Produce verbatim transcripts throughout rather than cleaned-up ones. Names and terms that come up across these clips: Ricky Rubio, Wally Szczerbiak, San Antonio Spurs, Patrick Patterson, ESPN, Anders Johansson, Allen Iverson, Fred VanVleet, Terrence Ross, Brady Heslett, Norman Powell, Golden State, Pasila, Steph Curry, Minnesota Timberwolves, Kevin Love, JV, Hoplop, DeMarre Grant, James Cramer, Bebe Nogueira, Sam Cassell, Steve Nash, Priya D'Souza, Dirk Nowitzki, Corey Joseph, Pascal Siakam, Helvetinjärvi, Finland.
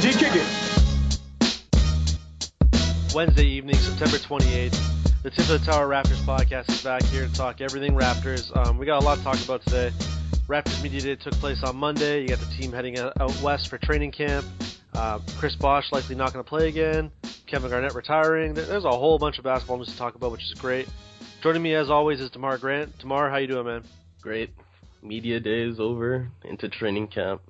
G, kick it. Wednesday evening, September twenty-eighth, the Tip of the Tower Raptors podcast is back here to talk everything Raptors. Um, we got a lot to talk about today. Raptors Media Day took place on Monday. You got the team heading out west for training camp. Uh, Chris Bosh likely not going to play again. Kevin Garnett retiring. There's a whole bunch of basketball news to talk about, which is great. Joining me as always is DeMarre Grant. DeMarre, how you doing, man? Great. Media Day is over. Into training camp.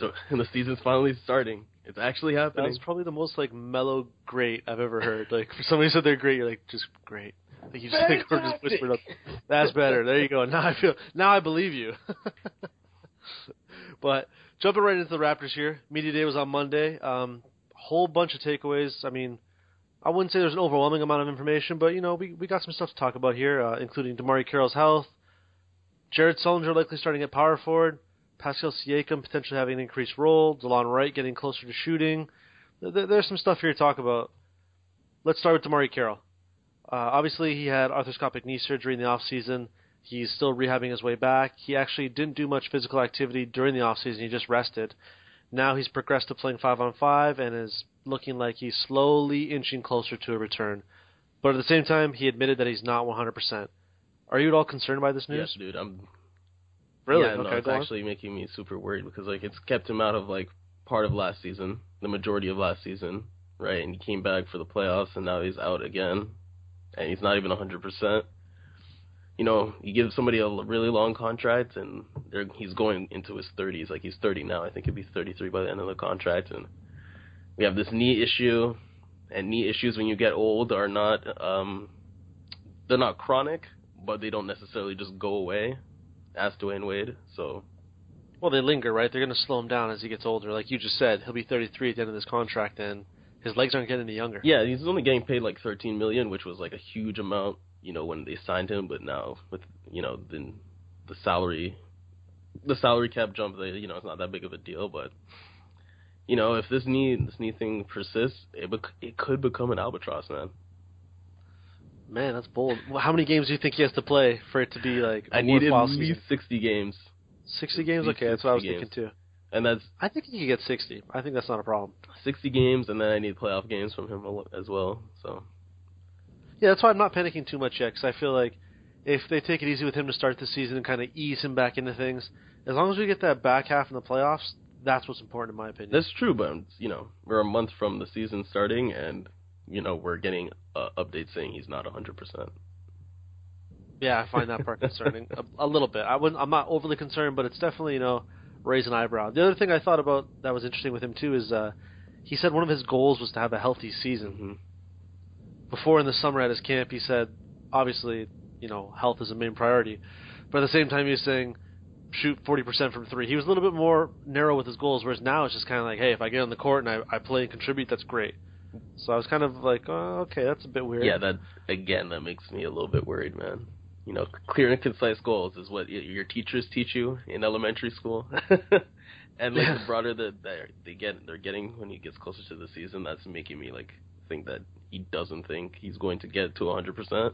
So, and the season's finally starting. It's actually happening. That's probably the most like mellow great I've ever heard. Like for somebody said they're great, you're like just great. Like you just think we're just whispered up. That's better. There you go. Now I feel. Now I believe you. But jumping right into the Raptors here. Media Day was on Monday. Um, whole bunch of takeaways. I mean, I wouldn't say there's an overwhelming amount of information, but you know we we got some stuff to talk about here, uh, including DeMarre Carroll's health, Jared Sullinger likely starting at power forward, Pascal Siakam potentially having an increased role, DeLon Wright getting closer to shooting. There, there's some stuff here to talk about. Let's start with DeMarre Carroll. Uh, obviously, he had arthroscopic knee surgery in the offseason. He's still rehabbing his way back. He actually didn't do much physical activity during the offseason. He just rested. Now he's progressed to playing five on five and is looking like he's slowly inching closer to a return. But at the same time, he admitted that he's not one hundred percent. Are you at all concerned by this news? Yes, dude. I'm... Really? Yeah, okay, no, it's actually on. Making me super worried because like it's kept him out of like part of last season, the majority of last season, right? And he came back for the playoffs, and now he's out again, and he's not even one hundred percent. You know, you give somebody a really long contract, and he's going into his thirties. Like he's thirty now. I think he'd be thirty-three by the end of the contract, and we have this knee issue. And knee issues when you get old are not um, they're not chronic, but they don't necessarily just go away. Ask Dwayne Wade, so... Well, they linger, right? They're going to slow him down as he gets older. Like you just said, he'll be thirty-three at the end of this contract, and his legs aren't getting any younger. Yeah, he's only getting paid like thirteen million dollars, which was like a huge amount, you know, when they signed him, but now with, you know, the, the salary... The salary cap jump, they, you know, it's not that big of a deal, but... You know, if this knee, this knee thing persists, it, bec- it could become an albatross, man. Man, that's bold. Well, how many games do you think he has to play for it to be like? I need at least sixty games. Sixty games, okay, that's what I was games. thinking too. And that's. I think he could get sixty. I think that's not a problem. Sixty games, and then I need playoff games from him as well. So. Yeah, that's why I'm not panicking too much yet, because I feel like if they take it easy with him to start the season and kind of ease him back into things, as long as we get that back half in the playoffs, that's what's important in my opinion. That's true, but you know we're a month from the season starting, and you know we're getting. Uh, update saying he's not one hundred percent. Yeah, I find that part concerning a, a little bit. I wouldn't, I'm not overly concerned, but it's definitely, you know, raise an eyebrow. The other thing I thought about that was interesting with him, too, is uh, he said one of his goals was to have a healthy season. Mm-hmm. Before in the summer at his camp, he said, obviously, you know, health is a main priority. But at the same time, he was saying, shoot forty percent from three. He was a little bit more narrow with his goals, whereas now it's just kind of like, hey, if I get on the court and I, I play and contribute, that's great. So I was kind of like, oh, okay, that's a bit weird. Yeah, that again, that makes me a little bit worried, man. You know, clear and concise goals is what your teachers teach you in elementary school, and like yeah. the broader that they get, they're getting when he gets closer to the season, that's making me like think that he doesn't think he's going to get to one hundred percent,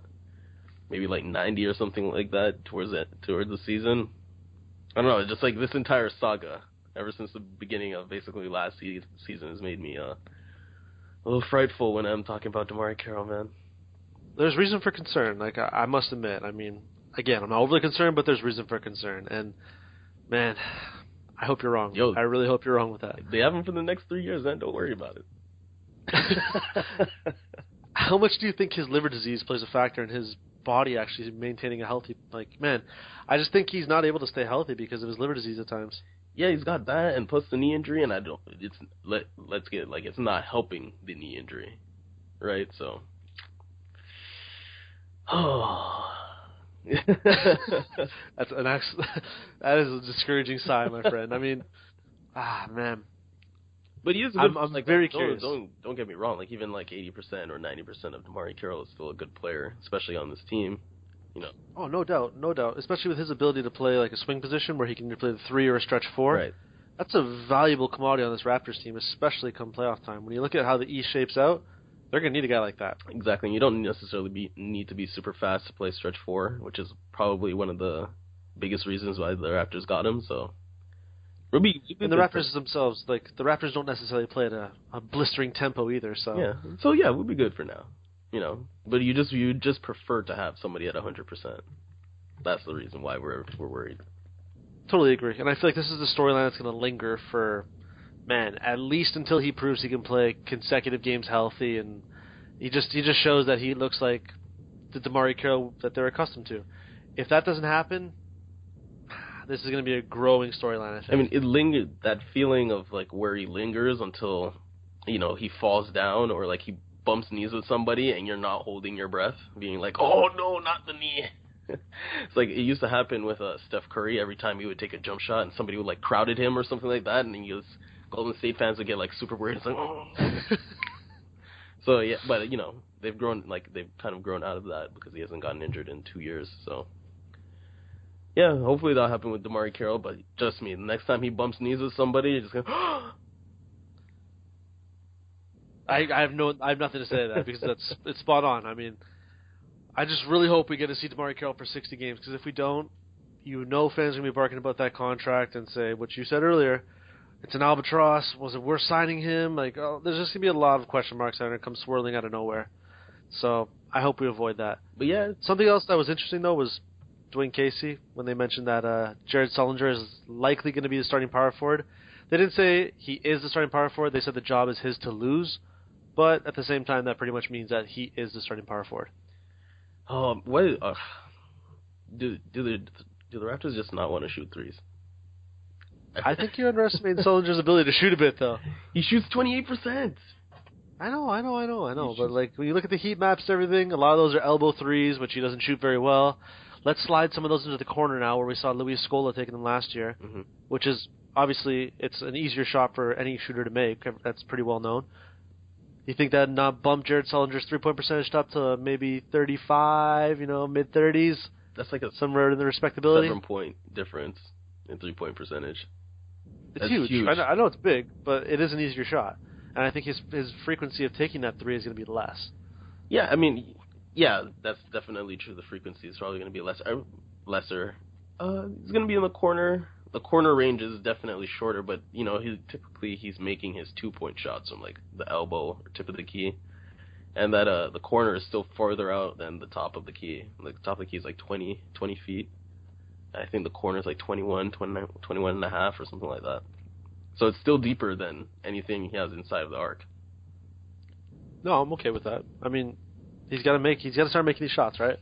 maybe like ninety or something like that towards that towards the season. I don't know, just like this entire saga ever since the beginning of basically last se- season has made me uh. a little frightful when I'm talking about DeMarre Carroll, man. There's reason for concern, like I, I must admit. I mean, again, I'm not overly concerned, but there's reason for concern. And, man, I hope you're wrong. Yo, I really hope you're wrong with that. If they have him for the next three years, then don't worry about it. How much do you think his liver disease plays a factor in his body actually maintaining a healthy – like, man, I just think he's not able to stay healthy because of his liver disease at times. Yeah, he's got that and plus the knee injury, and I don't – it's let, let's get it. Like, it's not helping the knee injury, right? So – oh, that's an actual, that is a discouraging sigh, my friend. I mean, ah, man. But he is. A good, I'm, I'm like, very don't, curious. Don't, don't get me wrong. Like even like eighty percent or ninety percent of DeMarre Carroll is still a good player, especially on this team. You know. Oh, no doubt, no doubt. Especially with his ability to play like a swing position where he can play the three or a stretch four. Right. That's a valuable commodity on this Raptors team, especially come playoff time. When you look at how the East shapes out. They're going to need a guy like that. Exactly. You don't necessarily be, need to be super fast to play stretch four, which is probably one of the biggest reasons why the Raptors got him. So, Ruby, and the Raptors for... themselves, like the Raptors don't necessarily play at a, a blistering tempo either. So yeah, so yeah, we'll be good for now. You know, but you just you just prefer to have somebody at one hundred percent. That's the reason why we're we're worried. Totally agree, and I feel like this is the storyline that's going to linger for. Man, at least until he proves he can play consecutive games healthy, and he just he just shows that he looks like the DeMarre Carroll that they're accustomed to. If that doesn't happen, this is going to be a growing storyline, I think. I mean, it lingered, that feeling of like where he lingers until, you know, he falls down or like he bumps knees with somebody and you're not holding your breath, being like, oh no, not the knee. It's like it used to happen with uh, Steph Curry every time he would take a jump shot and somebody would like crowded him or something like that, and he was. Golden State fans would get like super weird. It's like, oh. So yeah, but you know they've grown like they've kind of grown out of that because he hasn't gotten injured in two years. So yeah, hopefully that'll happen with DeMarre Carroll. But trust me, the next time he bumps knees with somebody, you're just going. Oh. I I have no I have nothing to say to that because that's it's spot on. I mean, I just really hope we get to see DeMarre Carroll for sixty games because if we don't, you know, fans are gonna be barking about that contract and say what you said earlier. It's an albatross. Was it worth signing him? Like, oh, there's just going to be a lot of question marks that are going to come swirling out of nowhere. So I hope we avoid that. But, yeah, something else that was interesting, though, was Dwayne Casey when they mentioned that uh, Jared Sullinger is likely going to be the starting power forward. They didn't say he is the starting power forward. They said the job is his to lose. But at the same time, that pretty much means that he is the starting power forward. Um, what, uh, do, do, the, do the Raptors just not want to shoot threes? I think you underestimate Sullinger's ability to shoot a bit, though. He shoots twenty-eight percent. I know, I know, I know, I know. But, like, when you look at the heat maps and everything, a lot of those are elbow threes, which he doesn't shoot very well. Let's slide some of those into the corner now, where we saw Luis Scola taking them last year, mm-hmm. which is, obviously, it's an easier shot for any shooter to make. That's pretty well known. You think that would not bump Jared Sullinger's three-point percentage up to maybe thirty-five, you know, mid-thirties? That's like a somewhere in the respectability. seven-point difference in three-point percentage. It's huge. huge. I know, I know it's big, but it is an easier shot. And I think his his frequency of taking that three is going to be less. Yeah, I mean, yeah, that's definitely true. The frequency is probably going to be less, uh, lesser. Uh, he's going to be in the corner. The corner range is definitely shorter, but, you know, he, typically he's making his two-point shots from, like, the elbow or tip of the key. And that uh, the corner is still farther out than the top of the key. Like, the top of the key is, like, twenty, twenty feet. I think the corner is like twenty-one, twenty-nine, twenty-one and a half or something like that. So it's still deeper than anything he has inside of the arc. No, I'm okay with that. I mean, he's got to make he's got to start making these shots, right?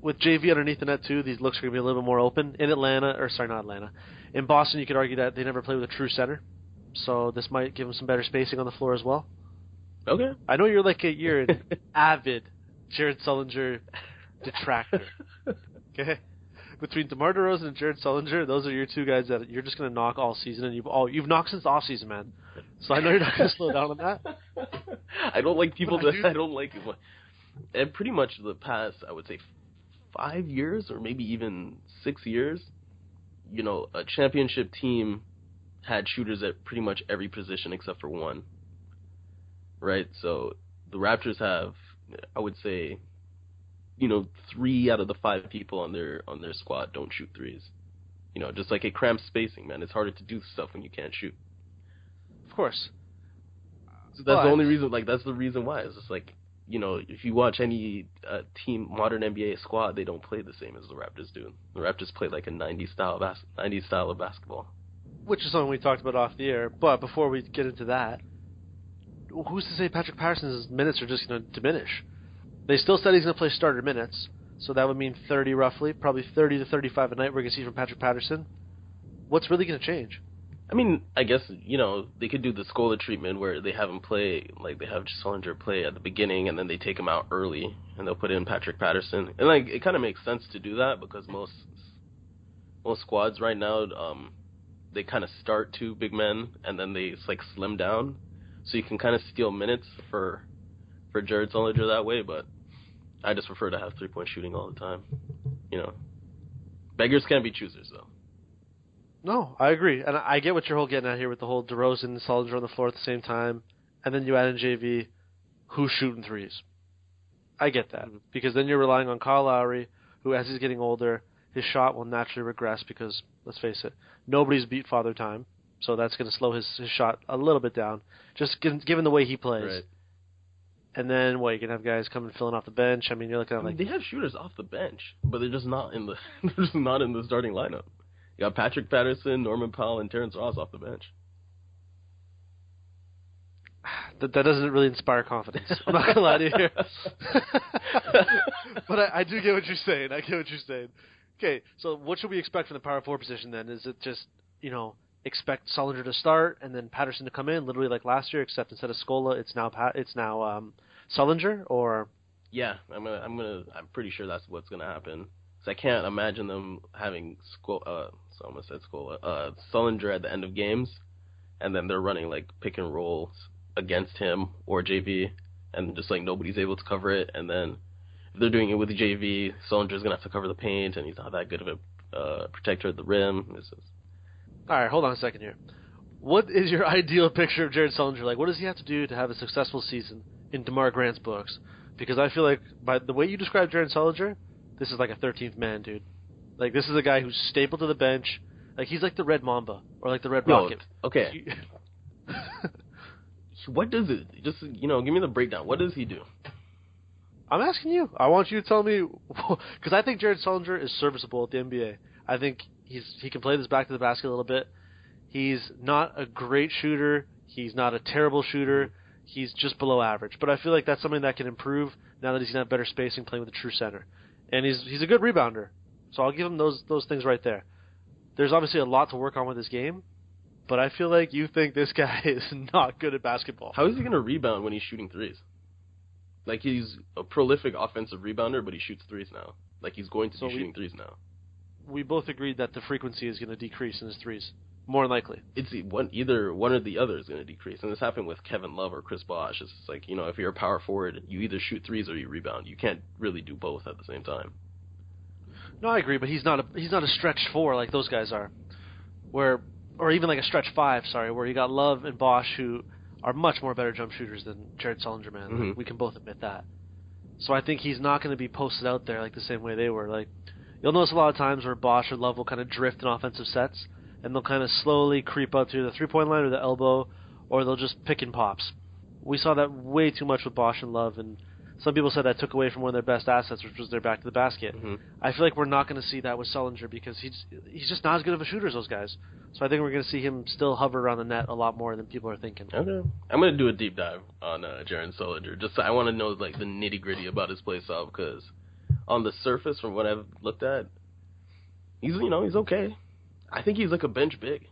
With J V underneath the net too, these looks are going to be a little bit more open. In Atlanta, or sorry, not Atlanta. In Boston, you could argue that they never play with a true center. So this might give him some better spacing on the floor as well. Okay. I know you're like a you're an avid Jared Sullinger detractor. Okay. Between DeMar DeRozan and Jared Sullinger, those are your two guys that you're just going to knock all season, and you've all you've knocked since off season, man. So I know you're not going to slow down on that. I don't like people that I don't like. And pretty much the past, I would say, five years or maybe even six years, you know, a championship team had shooters at pretty much every position except for one. Right? So the Raptors have, I would say, you know, three out of the five people on their on their squad don't shoot threes. You know, just like a cramped spacing, man. It's harder to do stuff when you can't shoot. Of course. So that's but, the only reason, like, that's the reason why. It's just like, you know, if you watch any uh, team, modern N B A squad, they don't play the same as the Raptors do. The Raptors play like a nineties style, bas- nineties style of basketball. Which is something we talked about off the air. But before we get into that, who's to say Patrick Patterson's minutes are just going to diminish? They still said he's going to play starter minutes, so that would mean thirty roughly, probably thirty to thirty-five a night we're going to see from Patrick Patterson. What's really going to change? I mean, I guess, you know, they could do the Scola treatment where they have him play, like they have Sullinger play at the beginning and then they take him out early and they'll put in Patrick Patterson. And, like, it kind of makes sense to do that because most most squads right now, um, they kind of start two big men and then they, like, slim down. So you can kind of steal minutes for for Jared Sullinger that way, but I just prefer to have three-point shooting all the time. You know, beggars can't be choosers, though. No, I agree. And I get what you're whole getting at here with the whole DeRozan and Sullinger on the floor at the same time, and then you add in J V, who's shooting threes. I get that. Mm-hmm. Because then you're relying on Kyle Lowry, who, as he's getting older, his shot will naturally regress because, let's face it, nobody's beat Father Time, so that's going to slow his, his shot a little bit down, just given, given the way he plays. Right. And then, what, you can have guys coming filling off the bench? I mean, you're looking at like... I mean, they have shooters off the bench, but they're just not in the they're just not in the starting lineup. You got Patrick Patterson, Norman Powell, and Terrence Ross off the bench. That that doesn't really inspire confidence. I'm not going to lie to you here. But I, I do get what you're saying. I get what you're saying. Okay, so what should we expect from the power forward position then? Is it just, you know, expect Sullinger to start and then Patterson to come in, literally like last year, except instead of Scola, it's now Pat, it's now um, Sullinger? Or yeah, I'm gonna, I'm gonna, I'm pretty sure that's what's gonna happen. Because I can't imagine them having Scola, uh, so I almost said Scola, uh, Sullinger at the end of games, and then they're running like pick and rolls against him or J V, and just like nobody's able to cover it. And then if they're doing it with J V, Sullinger's gonna have to cover the paint, and he's not that good of a uh, protector at the rim. It's just... All right, hold on a second here. What is your ideal picture of Jared Sullinger? Like, what does he have to do to have a successful season in DeMarre Grant's books? Because I feel like by the way you describe Jared Sullinger, this is like a thirteenth man, dude. Like, this is a guy who's stapled to the bench. Like, he's like the Red Mamba or like the Red no, Rocket. Okay. What does it – just, you know, give me the breakdown. What does he do? I'm asking you. I want you to tell me – because I think Jared Sullinger is serviceable at the N B A. I think – He's he can play this back to the basket a little bit. He's not a great shooter. He's not a terrible shooter. He's just below average. But I feel like that's something that can improve now that he's gonna have better spacing playing with a true center. And he's he's a good rebounder. So I'll give him those those things right there. There's obviously a lot to work on with his game, but I feel like you think this guy is not good at basketball. How is he gonna rebound when he's shooting threes? Like, he's a prolific offensive rebounder, but he shoots threes now. Like, he's going to so be we, shooting threes now. We both agreed that the frequency is going to decrease in his threes, more than likely. It's one, either one or the other is going to decrease, and this happened with Kevin Love or Chris Bosh. It's like, you know, if you're a power forward, you either shoot threes or you rebound. You can't really do both at the same time. No, I agree, but he's not a he's not a stretch four like those guys are, where or even like a stretch five. Sorry, where you got Love and Bosh who are much more better jump shooters than Jared Sullinger. Man, mm-hmm. We can both admit that. So I think he's not going to be posted out there like the same way they were like. You'll notice a lot of times where Bosh or Love will kind of drift in offensive sets, and they'll kind of slowly creep up through the three-point line or the elbow, or they'll just pick and pops. We saw that way too much with Bosh and Love, and some people said that took away from one of their best assets, which was their back to the basket. Mm-hmm. I feel like we're not going to see that with Sullinger because he's he's just not as good of a shooter as those guys. So I think we're going to see him still hover around the net a lot more than people are thinking. Okay, I'm going to do a deep dive on uh, Jared Sullinger. Just I want to know like the nitty-gritty about his play style because. On the surface, from what I've looked at, he's, you know, he's okay. I think he's like a bench big.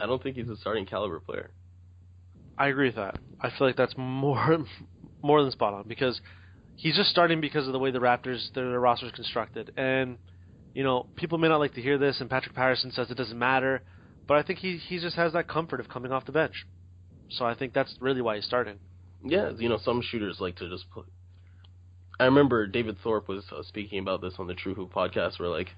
I don't think he's a starting caliber player. I agree with that. I feel like that's more more than spot on because he's just starting because of the way the Raptors, their, their roster is constructed. And, you know, people may not like to hear this, and Patrick Patterson says it doesn't matter, but I think he, he just has that comfort of coming off the bench. So I think that's really why he's starting. Yeah, you know, some shooters like to just play. I remember David Thorpe was uh, speaking about this on the True Hoop podcast where, like,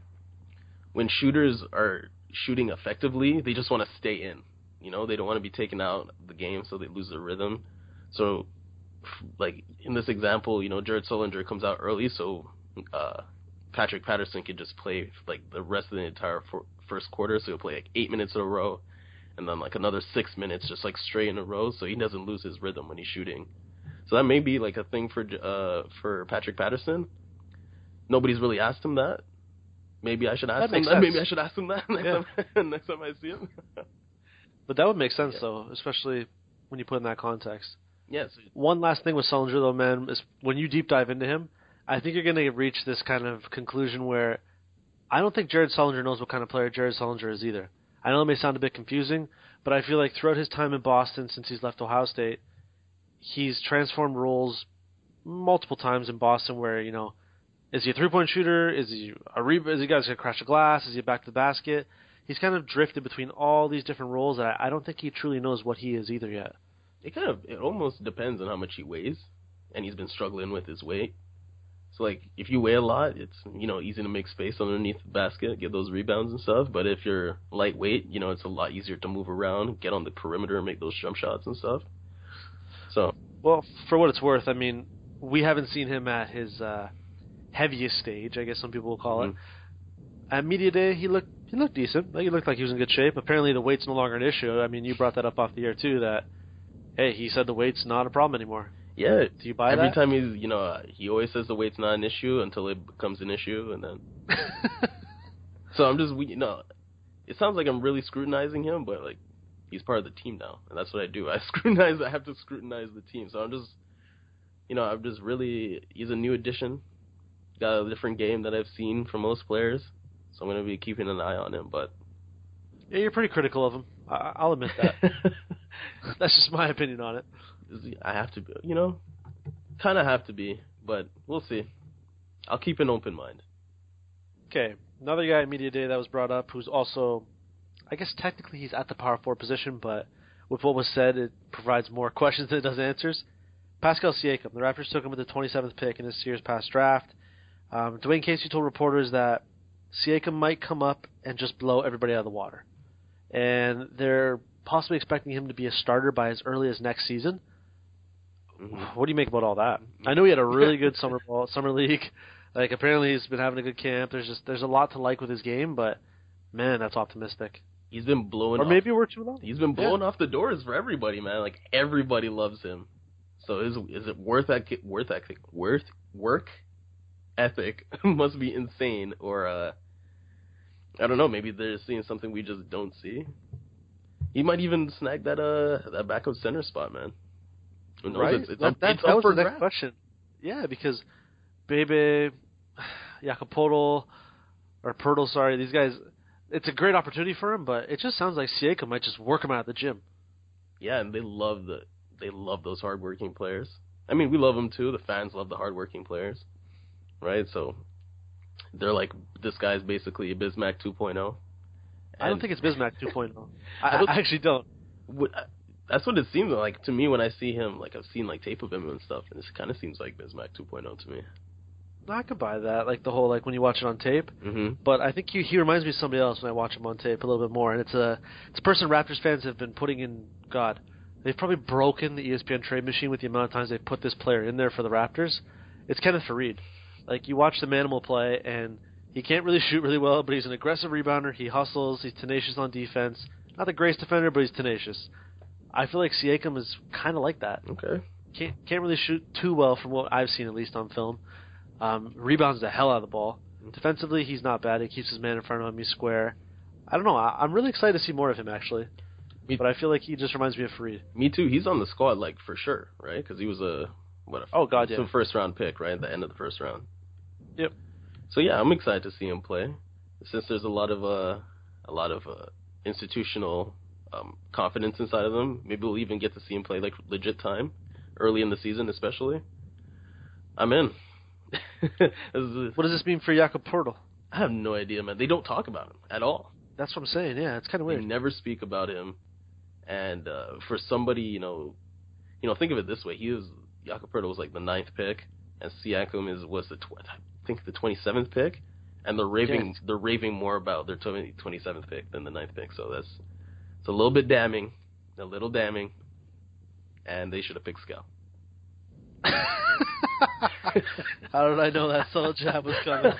when shooters are shooting effectively, they just want to stay in. You know, they don't want to be taken out of the game, so they lose their rhythm. So, like, in this example, you know, Jared Sullinger comes out early, so uh, Patrick Patterson could just play, like, the rest of the entire for- first quarter. So he'll play, like, eight minutes in a row and then, like, another six minutes just, like, straight in a row. So he doesn't lose his rhythm when he's shooting. So that may be like a thing for uh, for Patrick Patterson. Nobody's really asked him that. Maybe I should ask that him that. Sense. Maybe I should ask him that next, yeah. time, next time I see him. But that would make sense, yeah. though, especially when you put it in that context. Yes. Yeah, so one last thing with Sullinger, though, man, is when you deep dive into him, I think you're going to reach this kind of conclusion where I don't think Jared Sullinger knows what kind of player Jared Sullinger is either. I know it may sound a bit confusing, but I feel like throughout his time in Boston since he's left Ohio State, he's transformed roles multiple times in Boston where, you know, is he a three-point shooter? Is he a rebound? Is he guys going to crash the glass? Is he back to the basket? He's kind of drifted between all these different roles that I, I don't think he truly knows what he is either yet. It kind of it almost depends on how much he weighs, and he's been struggling with his weight. So, like, if you weigh a lot, it's, you know, easy to make space underneath the basket, get those rebounds and stuff. But if you're lightweight, you know, it's a lot easier to move around, get on the perimeter and make those jump shots and stuff. So, well, for what it's worth, I mean, we haven't seen him at his uh, heaviest stage, I guess some people will call mm-hmm. it. At media day, he looked he looked decent. He looked like he was in good shape. Apparently the weight's no longer an issue. I mean, you brought that up off the air, too, that, hey, he said the weight's not a problem anymore. Yeah, do you buy every that? Time he's, you know, he always says the weight's not an issue until it becomes an issue, and then. So I'm just, you know, it sounds like I'm really scrutinizing him, but like, he's part of the team now, and that's what I do. I scrutinize, I have to scrutinize the team. So I'm just, you know, I'm just really, he's a new addition, got a different game that I've seen from most players, so I'm gonna be keeping an eye on him. But yeah, you're pretty critical of him. I- I'll admit that. That's just my opinion on it. I have to be, you know, kind of have to be, but we'll see. I'll keep an open mind. Okay, another guy at media day that was brought up who's also, I guess technically he's at the power forward position, but with what was said, it provides more questions than it does answers. Pascal Siakam. The Raptors took him with the twenty-seventh pick in this year's past draft. Um, Dwayne Casey told reporters that Siakam might come up and just blow everybody out of the water. And they're possibly expecting him to be a starter by as early as next season. What do you make about all that? I know he had a really good summer ball, summer league. Like, apparently he's been having a good camp. There's just there's a lot to like with his game, but man, that's optimistic. He's been blowing. Or off. Maybe we're too low. He's been blowing yeah. off the doors for everybody, man. Like, everybody loves him. So is is it worth that worth that worth work ethic must be insane, or uh, I don't know. Maybe they're seeing something we just don't see. He might even snag that uh that backup center spot, man. No, right? It's, it's that, up, that, that was the next question. Yeah, because Bebe, Jakob Poeltl, or Poeltl, sorry, these guys, it's a great opportunity for him, but it just sounds like Siakam might just work him out at the gym. Yeah, and they love the they love those hardworking players. I mean, we love them too. The fans love the hardworking players, right? So they're like, this guy's basically a Bismack two point oh. I don't think it's Bismack two point oh. I, I, I actually don't. Would, I, That's what it seems like to me when I see him. Like, I've seen like tape of him and stuff, and it kind of seems like Bismack two point oh to me. I could buy that, like the whole like when you watch it on tape. Mm-hmm. But I think he, he reminds me of somebody else when I watch him on tape a little bit more. And it's a it's a person Raptors fans have been putting in. God, they've probably broken the E S P N trade machine with the amount of times they put this player in there for the Raptors. It's Kenneth Faried. Like, you watch the Manimal play, and he can't really shoot really well, but he's an aggressive rebounder. He hustles. He's tenacious on defense. Not the greatest defender, but he's tenacious. I feel like Siakam is kind of like that. Okay. Can't can't really shoot too well from what I've seen, at least on film. Um, rebounds the hell out of the ball. Mm-hmm. Defensively, he's not bad. He keeps his man in front of him. He's square. I don't know. I, I'm really excited to see more of him, actually. Me, but I feel like he just reminds me of Faried. Me too. He's on the squad, like, for sure, right? Because he was a what? A, oh, God, yeah. first-round pick, right, at the end of the first round. Yep. So, yeah, I'm excited to see him play. Since there's a lot of, uh, a lot of uh, institutional... Um, confidence inside of them. Maybe we'll even get to see him play like legit time early in the season, especially. I'm in. What does this mean for Jakob Poeltl? I have no idea, man. They don't talk about him at all. That's what I'm saying. Yeah, it's kind of weird. They never speak about him. And uh, for somebody, you know, you know, think of it this way: he was Jakob Poeltl was like the ninth pick, and Siakam is was the tw- I think the twenty-seventh pick, and they're raving yeah. they're raving more about their twenty-seventh pick than the ninth pick. So that's It's a little bit damning, a little damning, and they should have picked Scal. How did I know that soul jab was coming?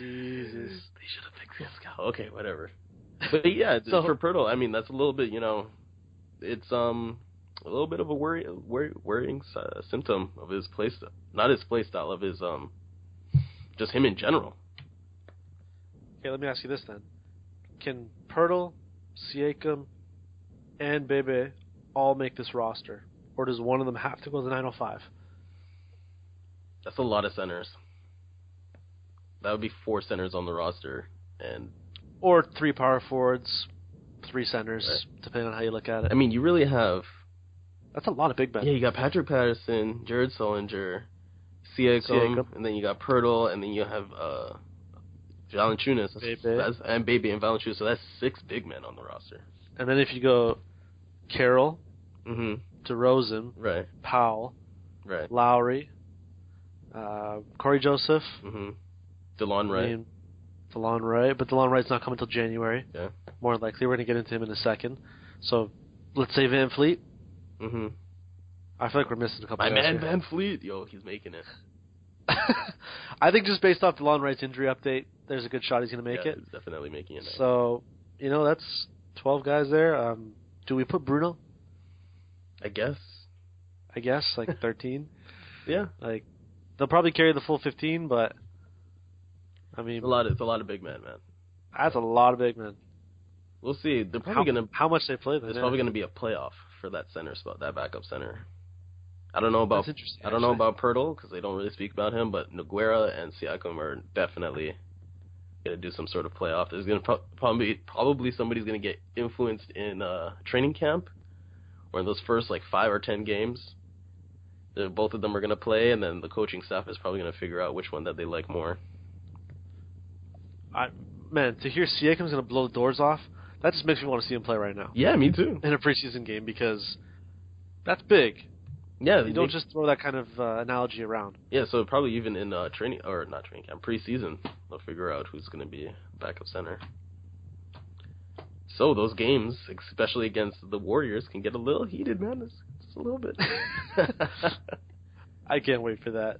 Jesus. They should have picked Scal. Okay, whatever. But yeah, so, for Poeltl, I mean, that's a little bit, you know, it's um, a little bit of a worry, worry worrying uh, symptom of his play style. Not his play style, of his um, just him in general. Okay, let me ask you this then: can Poeltl, Siakam, and Bebe all make this roster, or does one of them have to go to the nine oh five? That's a lot of centers. That would be four centers on the roster, and or three power forwards, three centers, right, depending on how you look at it. I mean, you really have... That's a lot of big men. Yeah, you got Patrick Patterson, Jared Sullinger, Siakam, Siakam, and then you got Poeltl, and then you have uh, Valanciunas, Bebe. That's, and Bebe and Valanciunas, so that's six big men on the roster. And then if you go Carroll, mm-hmm. DeRozan, right. Powell, right. Lowry, uh, Corey Joseph, mm-hmm. DeLon Wright. I mean, DeLon Wright, but DeLon Wright's not coming until January. Yeah. More likely, we're going to get into him in a second. So, let's say VanVleet. Mm-hmm. I feel like we're missing a couple of guys. My man here. VanVleet. Yo, he's making it. I think just based off DeLon Wright's injury update, there's a good shot he's going to make yeah, it. He's definitely making it. So, you know, that's twelve guys there. Um, do we put Bruno? I guess. I guess, like thirteen. Yeah. Like, they'll probably carry the full fifteen, but... I mean, it's a lot. Of, it's a lot of big men, man. That's a lot of big men. We'll see. They're probably how, gonna how much they play. This it's probably gonna be a playoff for that center spot, that backup center. I don't know about. That's interesting, I don't actually. know about Poeltl because they don't really speak about him, but Nogueira and Siakam are definitely gonna do some sort of playoff. There's gonna pro- probably probably somebody's gonna get influenced in uh, training camp or in those first like five or ten games. They're, both of them are gonna play, and then the coaching staff is probably gonna figure out which one that they like more. I, man, to hear Siakam's going to blow the doors off, that just makes me want to see him play right now. Yeah, me too. In a preseason game, because that's big. Yeah. You don't make, just throw that kind of uh, analogy around. Yeah, so probably even in uh, training, or not training camp, preseason, they'll figure out who's going to be backup center. So those games, especially against the Warriors, can get a little heated, man. Just a little bit. I can't wait for that.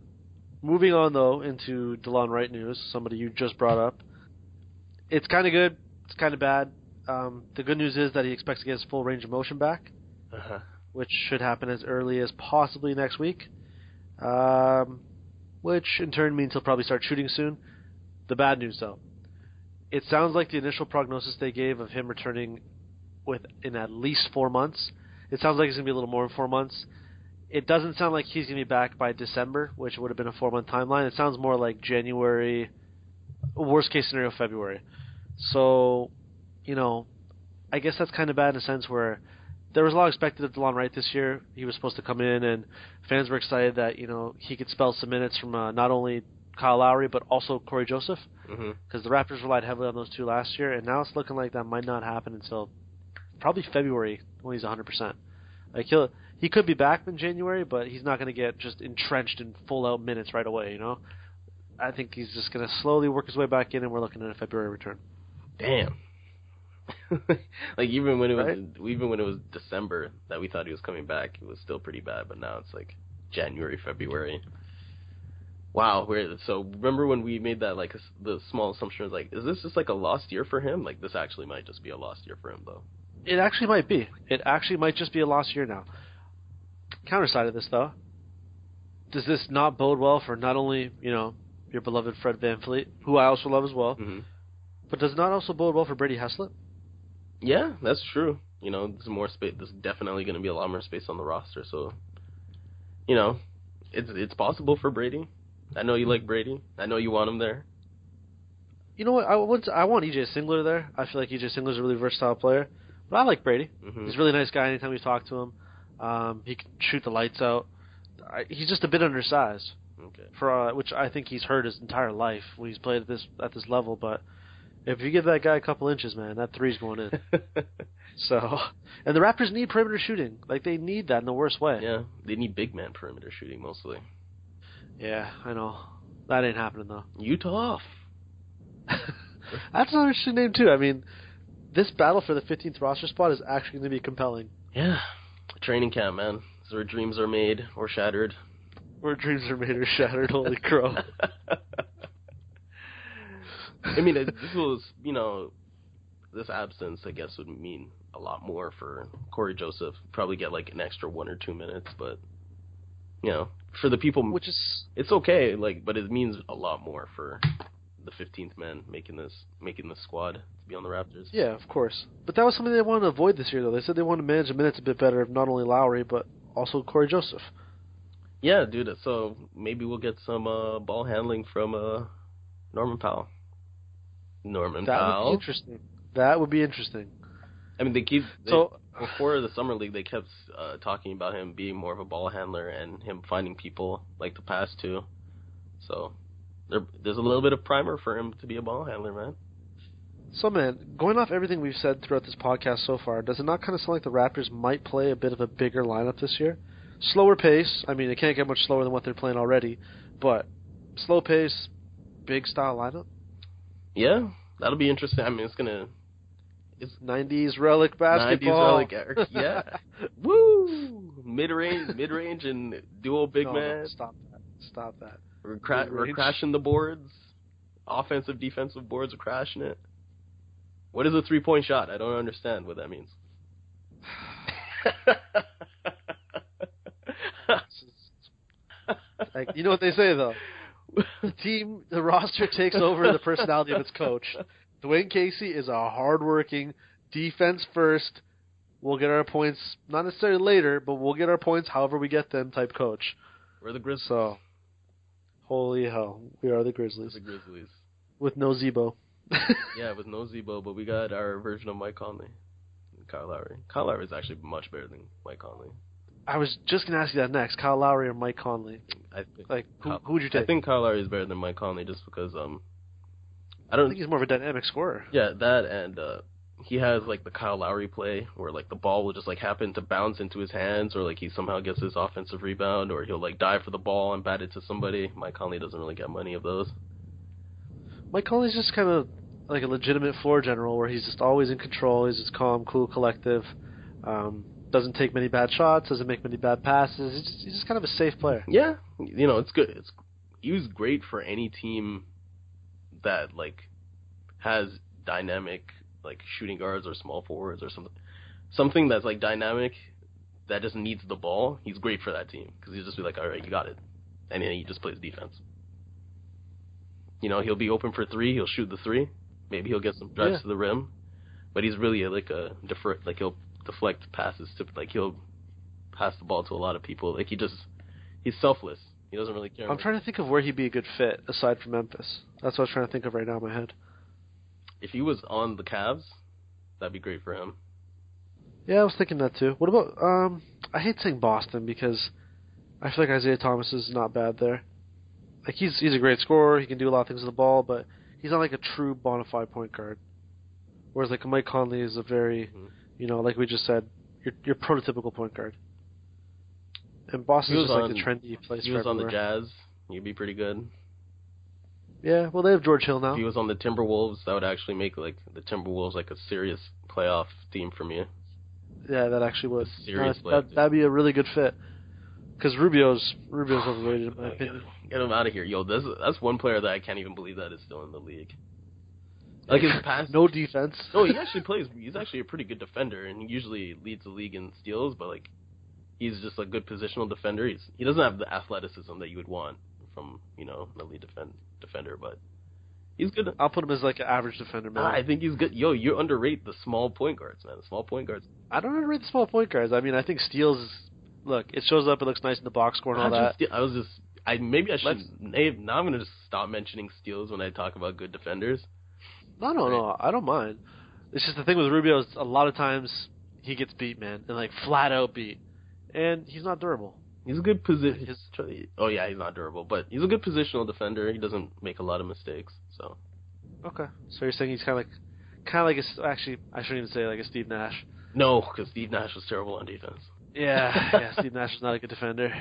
Moving on, though, into DeLon Wright news, somebody you just brought up. It's kind of good. It's kind of bad. Um, the good news is that he expects to get his full range of motion back, uh-huh. which should happen as early as possibly next week, um, which in turn means he'll probably start shooting soon. The bad news, though. It sounds like the initial prognosis they gave of him returning within at least four months, it sounds like it's going to be a little more than four months. It doesn't sound like he's going to be back by December, which would have been a four-month timeline. It sounds more like January, worst-case scenario, February. So, you know, I guess that's kind of bad in a sense where there was a lot expected of DeLon Wright this year. He was supposed to come in, and fans were excited that, you know, he could spell some minutes from uh, not only Kyle Lowry but also Corey Joseph, because mm-hmm. the Raptors relied heavily on those two last year, and now it's looking like that might not happen until probably February when he's one hundred percent. Like, he'll, he could be back in January, but he's not going to get just entrenched in full-out minutes right away, you know? I think he's just going to slowly work his way back in, and we're looking at a February return. Damn. Like, even when it was right? even when it was December that we thought he was coming back, it was still pretty bad, but now it's like January, February. Wow. We're, so remember when we made that, like, the small assumption was like, is this just like a lost year for him? Like, this actually might just be a lost year for him, though. It actually might be. It actually might just be a lost year now. Counter side of this, though, does this not bode well for not only, you know, your beloved Fred VanVleet, who I also love as well, mm-hmm. but does it not also bode well for Brady Heslett? Yeah, that's true. You know, there's more space. There's definitely going to be a lot more space on the roster. So, you know, it's it's possible for Brady. I know you like Brady. I know you want him there. You know what? I want I want E J Singler there. I feel like E J Singler's a really versatile player. But I like Brady. Mm-hmm. He's a really nice guy anytime we talk to him. Um, he can shoot the lights out. I, he's just a bit undersized, okay. for uh, which I think he's hurt his entire life when he's played at this at this level. But if you give that guy a couple inches, man, that three's going in. So, and the Raptors need perimeter shooting. Like, they need that in the worst way. Yeah, they need big man perimeter shooting mostly. Yeah, I know. That ain't happening, though. Utah. That's an interesting name, too. I mean... This battle for the fifteenth roster spot is actually going to be compelling. Yeah. Training camp, man. It's where dreams are made or shattered. Where dreams are made or shattered, holy crow. I mean, this was, you know, this absence, I guess, would mean a lot more for Corey Joseph. Probably get like an extra one or two minutes, but you know, for the people, which is it's okay. Like, but it means a lot more for the fifteenth man making this making this squad to be on the Raptors. Yeah, of course. But that was something they wanted to avoid this year, though. They said they wanted to manage the minutes a bit better, not only Lowry but also Corey Joseph. Yeah, dude. So maybe we'll get some uh, ball handling from uh, Norman Powell. Norman that Powell. That would be interesting. That would be interesting. I mean, they keep they, so before the summer league, they kept uh, talking about him being more of a ball handler and him finding people like to pass to. So there, there's a little bit of primer for him to be a ball handler, man. So, man, going off everything we've said throughout this podcast so far, does it not kind of sound like the Raptors might play a bit of a bigger lineup this year? Slower pace. I mean, it can't get much slower than what they're playing already, but slow pace, big style lineup. Yeah, that'll be interesting. I mean, it's gonna. It's nineties relic basketball. nineties relic, yeah. Woo! Mid range, mid range, and dual big no, man. No, stop that! Stop that! We're, cra- we're crashing the boards. Offensive, defensive boards are crashing it. What is a three point shot? I don't understand what that means. You know what they say though. The team, the roster takes over the personality of its coach. Dwayne Casey is a hardworking, defense first, we'll get our points, not necessarily later, but we'll get our points however we get them type coach. We're the Grizzlies. So, holy hell, we are the Grizzlies. We're the Grizzlies. With no Zebo. Yeah, with no Zebo, but we got our version of Mike Conley and Kyle Lowry. Kyle Lowry is actually much better than Mike Conley. I was just going to ask you that next. Kyle Lowry or Mike Conley? I think like who, Kyle, who would you take? I think Kyle Lowry is better than Mike Conley just because um, I don't I think he's more of a dynamic scorer. Yeah, that and uh, he has like the Kyle Lowry play where like the ball will just like happen to bounce into his hands or like he somehow gets his offensive rebound or he'll like dive for the ball and bat it to somebody. Mike Conley doesn't really get many of those. Mike Conley's just kind of like a legitimate floor general where he's just always in control. He's just calm, cool, collective. Um, Doesn't take many bad shots. Doesn't make many bad passes. He's just, he's just kind of a safe player. Yeah, you know it's good. It's he was great for any team that like has dynamic like shooting guards or small forwards or something, something that's like dynamic that just needs the ball. He's great for that team because he'll just be like, all right, you got it, and then he just plays defense. You know he'll be open for three. He'll shoot the three. Maybe he'll get some drives yeah. to the rim, but he's really like a defer like he'll. deflect passes to like he'll pass the ball to a lot of people. Like he just he's selfless. He doesn't really care. I'm trying to think of where he'd be a good fit aside from Memphis. That's what I was trying to think of right now in my head. If he was on the Cavs, that'd be great for him. Yeah, I was thinking that too. What about um I hate saying Boston because I feel like Isaiah Thomas is not bad there. Like he's he's a great scorer, he can do a lot of things with the ball, but he's not like a true bona fide point guard. Whereas like Mike Conley is a very mm-hmm. You know, like we just said, your your prototypical point guard. And Boston's just on, like the trendy place. He was on the Jazz. He'd be pretty good. Yeah, well, they have George Hill now. If he was on the Timberwolves, that would actually make like the Timberwolves like a serious playoff team for me. Yeah, that actually was. A serious no, that, that'd be a really good fit. Because Rubio's Rubio's overrated in my opinion. Get him out of here, yo. That's that's one player that I can't even believe that is still in the league. Like his pass, no defense. No, he actually plays. He's actually a pretty good defender, and he usually leads the league in steals. But like, he's just a good positional defender. He's he doesn't have the athleticism that you would want from you know an elite defend, defender, but he's good. I'll put him as like an average defender, man. I think he's good. Yo, you underrate the small point guards, man. The small point guards. I don't underrate the small point guards. I mean, I think steals. Is, look, it shows up. It looks nice in the box score and all that. Ste- I was just. I maybe I should. Let's, now I'm gonna just stop mentioning steals when I talk about good defenders. No, no, no. I don't mind. It's just the thing with Rubio is a lot of times he gets beat, man, and like flat out beat, and he's not durable. He's a good position. Oh yeah, he's not durable, but he's a good positional defender. He doesn't make a lot of mistakes. So. Okay. So you're saying he's kind of like, kind of like a, actually I shouldn't even say like a Steve Nash. No, because Steve Nash was terrible on defense. Yeah, yeah. Steve Nash is not a good defender.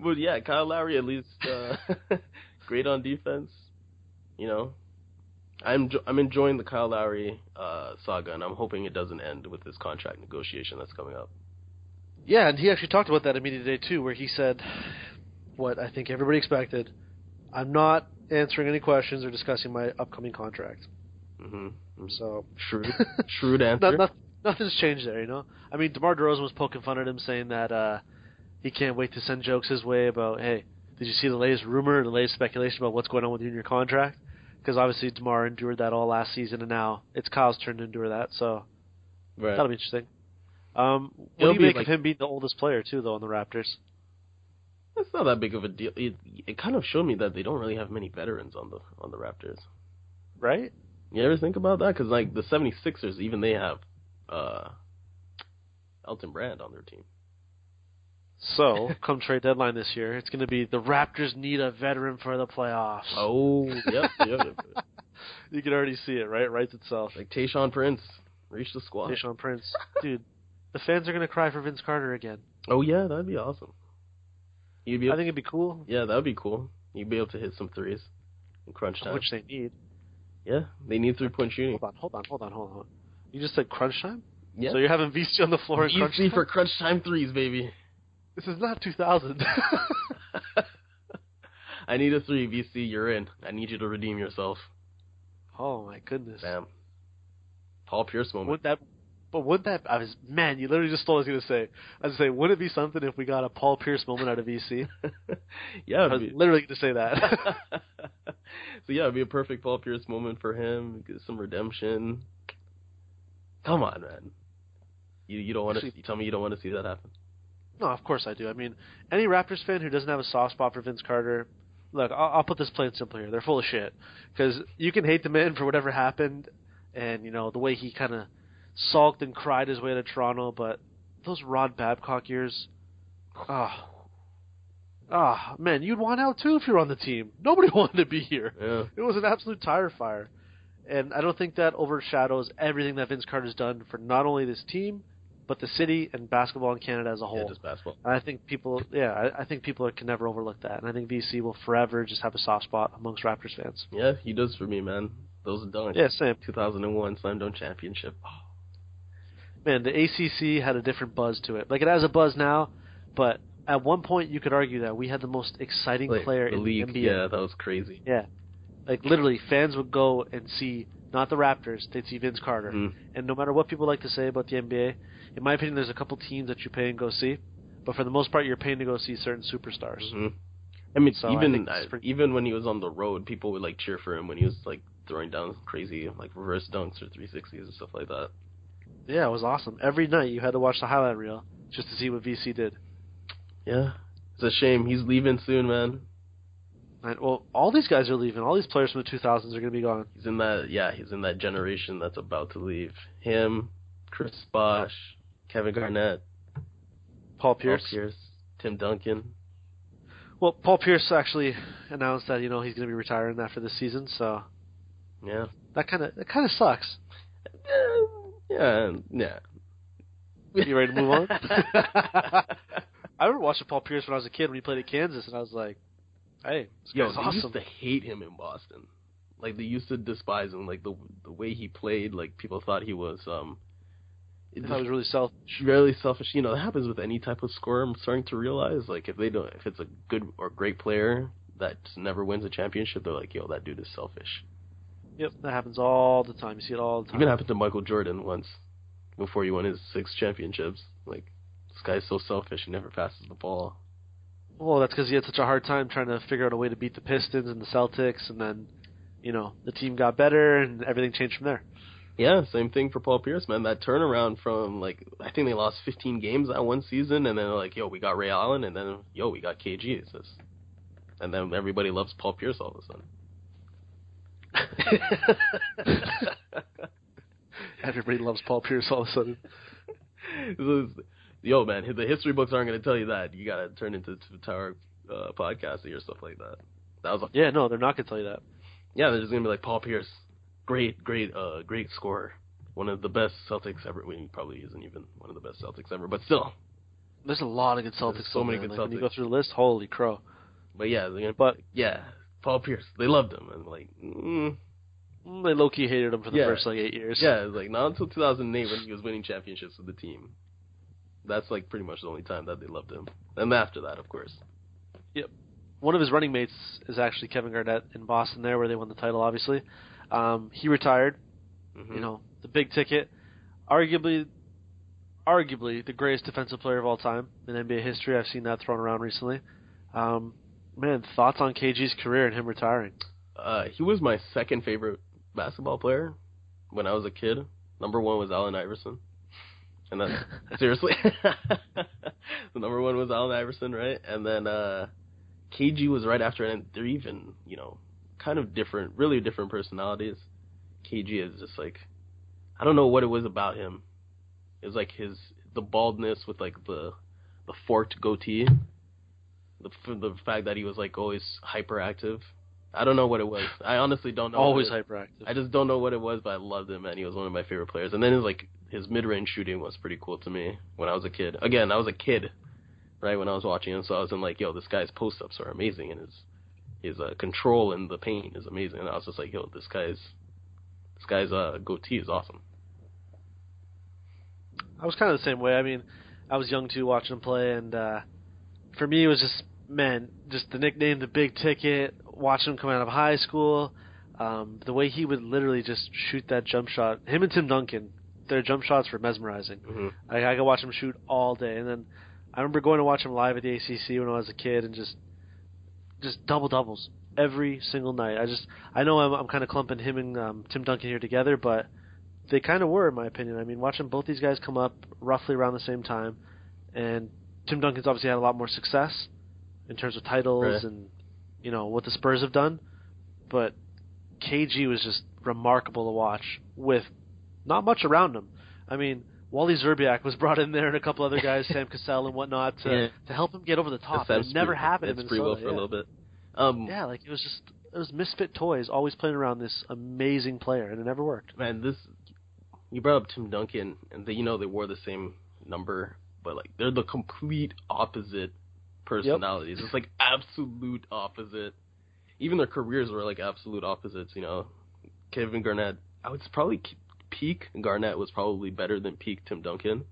But yeah, Kyle Lowry at least uh, great on defense. You know. I'm I'm enjoying the Kyle Lowry uh, saga, and I'm hoping it doesn't end with this contract negotiation that's coming up. Yeah, and he actually talked about that in media today too, where he said what I think everybody expected. I'm not answering any questions or discussing my upcoming contract. Mm-hmm. So shrewd, shrewd answer. not, not, nothing's changed there, you know. I mean, DeMar DeRozan was poking fun at him, saying that uh, he can't wait to send jokes his way about, hey, did you see the latest rumor, the latest speculation about what's going on with you and your contract? Because obviously DeMar endured that all last season, and now it's Kyle's turn to endure that. So right. That'll be interesting. Um, what It'll do you make like, of him being the oldest player too, though, on the Raptors? That's not that big of a deal. It, it kind of showed me that they don't really have many veterans on the on the Raptors, right? You ever think about that? Because like the seventy-sixers, even they have uh, Elton Brand on their team. So, come trade deadline this year, it's going to be the Raptors need a veteran for the playoffs. Oh, yep, yep. You can already see it, right? It writes itself. Like Tayshaun Prince, reach the squad. Tayshaun Prince, dude. The fans are going to cry for Vince Carter again. Oh, yeah, that'd be awesome. You'd be able I think it'd be cool. Yeah, that'd be cool. You'd be able to hit some threes in crunch time. Which they need. Yeah, they need three-point shooting. Hold on, hold on, hold on, hold on. You just said crunch time? Yeah. So you're having V C on the floor in crunch time? V C for crunch time threes, baby. This is not two thousand. I need a three, V C, you're in. I need you to redeem yourself. Oh, my goodness. Bam. Paul Pierce moment. Would that... But wouldn't that, I was, man, you literally just stole what I was going to say. I was going to say, wouldn't it be something if we got a Paul Pierce moment out of V C? Yeah. I was be. literally going to say that. So, yeah, it would be a perfect Paul Pierce moment for him. Get some redemption. Come on, man. You you don't want to tell me you don't want to see that happen. No, of course I do. I mean, any Raptors fan who doesn't have a soft spot for Vince Carter, look, I'll, I'll put this plain and simple here. They're full of shit. Because you can hate the man for whatever happened and, you know, the way he kind of sulked and cried his way to Toronto, but those Rod Babcock years, ah, oh, ah, oh, man, you'd want out too if you were on the team. Nobody wanted to be here. Yeah. It was an absolute tire fire, and I don't think that overshadows everything that Vince Carter's done for not only this team, but the city and basketball in Canada as a whole. Yeah, just basketball. And I think people, yeah, I, I think people can never overlook that, and I think V C will forever just have a soft spot amongst Raptors fans. Yeah, he does for me, man. Those are done. Yeah, same. two thousand one Slam Dunk Championship. Oh. Man, the A C C had a different buzz to it. Like, it has a buzz now, but at one point you could argue that we had the most exciting like, player the in league. the N B A. Yeah, that was crazy. Yeah. Like, literally, fans would go and see, not the Raptors, they'd see Vince Carter. Mm. And no matter what people like to say about the N B A, in my opinion, there's a couple teams that you pay and go see, but for the most part, you're paying to go see certain superstars. Mm-hmm. I mean, so even I I, pretty- even when he was on the road, people would, like, cheer for him when he was, like, throwing down crazy, like, reverse dunks or three sixties and stuff like that. Yeah, it was awesome. Every night you had to watch the highlight reel just to see what V C did. Yeah. It's a shame. He's leaving soon, man. And, well, all these guys are leaving. All these players from the two thousands are going to be gone. He's in that, yeah, he's in that generation that's about to leave. Him, Chris Bosh, Kevin Garnett, Paul Pierce, Paul Pierce, Tim Duncan. Well, Paul Pierce actually announced that, you know, he's going to be retiring after this season, so yeah. That kind of that kind of sucks. Yeah, yeah. You ready to move on? I remember watching Paul Pierce when I was a kid when he played at Kansas, and I was like, "Hey, this guy's awesome." They used to hate him in Boston. Like they used to despise him. Like the the way he played. Like people thought he was um, it was really selfish. Really selfish. You know, that happens with any type of scorer. I'm starting to realize, like if they don't, if it's a good or great player that never wins a championship, they're like, "Yo, that dude is selfish." Yep, that happens all the time. You see it all the time. Even happened to Michael Jordan once before he won his six championships. Like, this guy's so selfish, he never passes the ball. Well, that's because he had such a hard time trying to figure out a way to beat the Pistons and the Celtics, and then, you know, the team got better, and everything changed from there. Yeah, same thing for Paul Pierce, man. That turnaround from, like, I think they lost fifteen games that one season, and then they're like, yo, we got Ray Allen, and then, yo, we got K G. It's just, and then everybody loves Paul Pierce all of a sudden. Everybody loves Paul Pierce all of a sudden. Is, yo, man, the history books aren't going to tell you that. You got to turn into the Tower uh, podcasting or stuff like that. That was a- yeah, no, they're not going to tell you that. Yeah, they're just going to be like, Paul Pierce, great, great, uh, great scorer. One of the best Celtics ever. Well, he probably isn't even one of the best Celtics ever, but still. There's a lot of good Celtics. There's so many good like, Celtics. When you go through the list, holy crow. But yeah, they're gonna, but yeah. Paul Pierce, they loved him, and like, mm. they low-key hated him for the yeah. first like eight years. Yeah, it was like not until two thousand eight when he was winning championships with the team. That's like pretty much the only time that they loved him, and after that, of course. Yep, one of his running mates is actually Kevin Garnett in Boston there, where they won the title. Obviously, um, he retired, Mm-hmm. You know, the big ticket, arguably, arguably the greatest defensive player of all time in N B A history. I've seen that thrown around recently. Um, man, thoughts on K G's career and him retiring? Uh, he was my second favorite basketball player when I was a kid. Number one was Allen Iverson. And then, seriously, the number one was Allen Iverson, right? And then uh, K G was right after, and they're even, you know, kind of different, really different personalities. K G is just like, I don't know what it was about him. It was like his, the baldness with like the the forked goatee, the the fact that he was like always hyperactive. I don't know what it was. I honestly don't know. Always hyperactive. I just don't know what it was, but I loved him, and he was one of my favorite players. And then his, like, his mid-range shooting was pretty cool to me when I was a kid. Again, I was a kid, right, when I was watching him, so I was in like, yo, this guy's post-ups are amazing, and his his uh, control in the paint is amazing. And I was just like, yo, this guy's this guy's uh, goatee is awesome. I was kind of the same way. I mean, I was young too, watching him play, and uh, for me, it was just, man, just the nickname, the big ticket. Watching him come out of high school, um, the way he would literally just shoot that jump shot. Him and Tim Duncan, their jump shots were mesmerizing. Mm-hmm. Like, I could watch him shoot all day. And then I remember going to watch him live at the A C C when I was a kid, and just just double doubles every single night. I just I know I'm, I'm kind of clumping him and um, Tim Duncan here together, but they kind of were, in my opinion. I mean, watching both these guys come up roughly around the same time, and Tim Duncan's obviously had a lot more success in terms of titles right. and. You know, what the Spurs have done, but K G was just remarkable to watch with not much around him. I mean, Wally Szczerbiak was brought in there and a couple other guys, Sam Cassell and whatnot, to yeah. to help him get over the top. It never happened in Minnesota. Free will for yeah. a little bit. Um, yeah, like it was just it was misfit toys always playing around this amazing player, and it never worked. Man, this you brought up Tim Duncan, and they, you know they wore the same number, but like they're the complete opposite. Personalities. Yep. It's like absolute opposite. Even their careers were like absolute opposites, you know. Kevin Garnett, I would probably peak Garnett was probably better than peak Tim Duncan.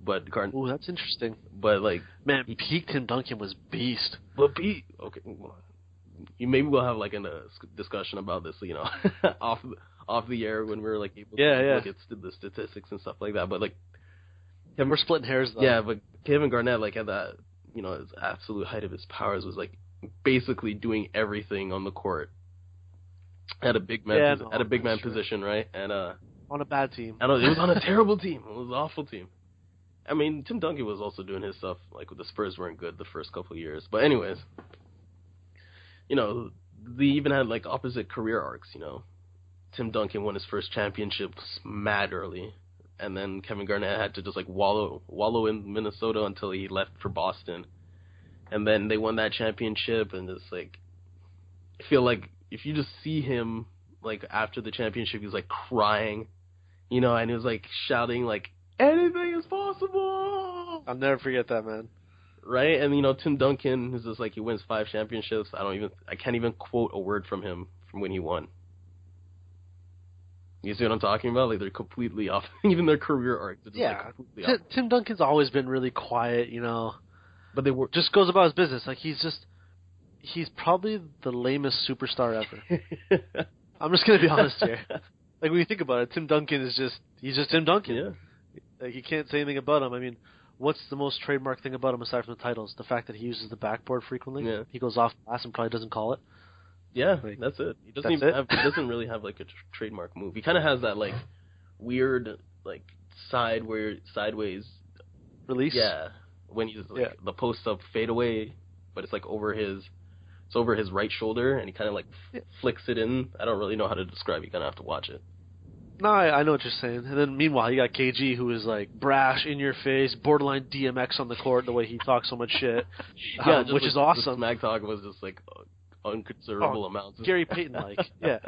But Garnett Oh, that's interesting. But like man, he, peak Tim Duncan was beast. But be okay. Well, you maybe we'll have like a uh, discussion about this, you know, off off the air when we were like able yeah, to yeah. look at st- the statistics and stuff like that. But like Kevin, we're splitting hairs though. Yeah, but Kevin Garnett like had that you know, his absolute height of his powers was like basically doing everything on the court at a big man, yeah, no, at a big man sure. position, right? And uh, on a bad team. I know it was on a terrible team. It was an awful team. I mean, Tim Duncan was also doing his stuff. Like the Spurs weren't good the first couple of years, but anyways, you know, they even had like opposite career arcs. You know, Tim Duncan won his first championship mad early. And then Kevin Garnett had to just like wallow wallow in Minnesota until he left for Boston. And then they won that championship, and it's like I feel like if you just see him like after the championship, he was like crying, you know, and he was like shouting like anything is possible. I'll never forget that, man. Right? And you know, Tim Duncan is just like he wins five championships. I don't even I can't even quote a word from him from when he won. You see what I'm talking about? Like, they're completely off. Even their career arc. Just yeah. Like T- Tim Duncan's always been really quiet, you know. But they were... Just goes about his business. Like, he's just... He's probably the lamest superstar ever. I'm just going to be honest here. Like, when you think about it, Tim Duncan is just... He's just Tim Duncan. Yeah. Like, you can't say anything about him. I mean, what's the most trademark thing about him aside from the titles? The fact that he uses the backboard frequently. Yeah. He goes off glass and probably doesn't call it. Yeah, like, that's it. He doesn't even it? Have, he doesn't really have like a tr- trademark move. He kind of has that like weird like side where sideways release. Yeah, when he's like yeah. the post up fadeaway, but it's like over his it's over his right shoulder, and he kind of like yeah. flicks it in. I don't really know how to describe it. You kind of have to watch it. No, I, I know what you're saying. And then meanwhile, you got K G, who is like brash, in your face, borderline D M X on the court, the way he talks so much shit, yeah, um, which like, is awesome. The smack talk was just like. Unconsiderable oh, amounts. Gary Payton-like, yeah.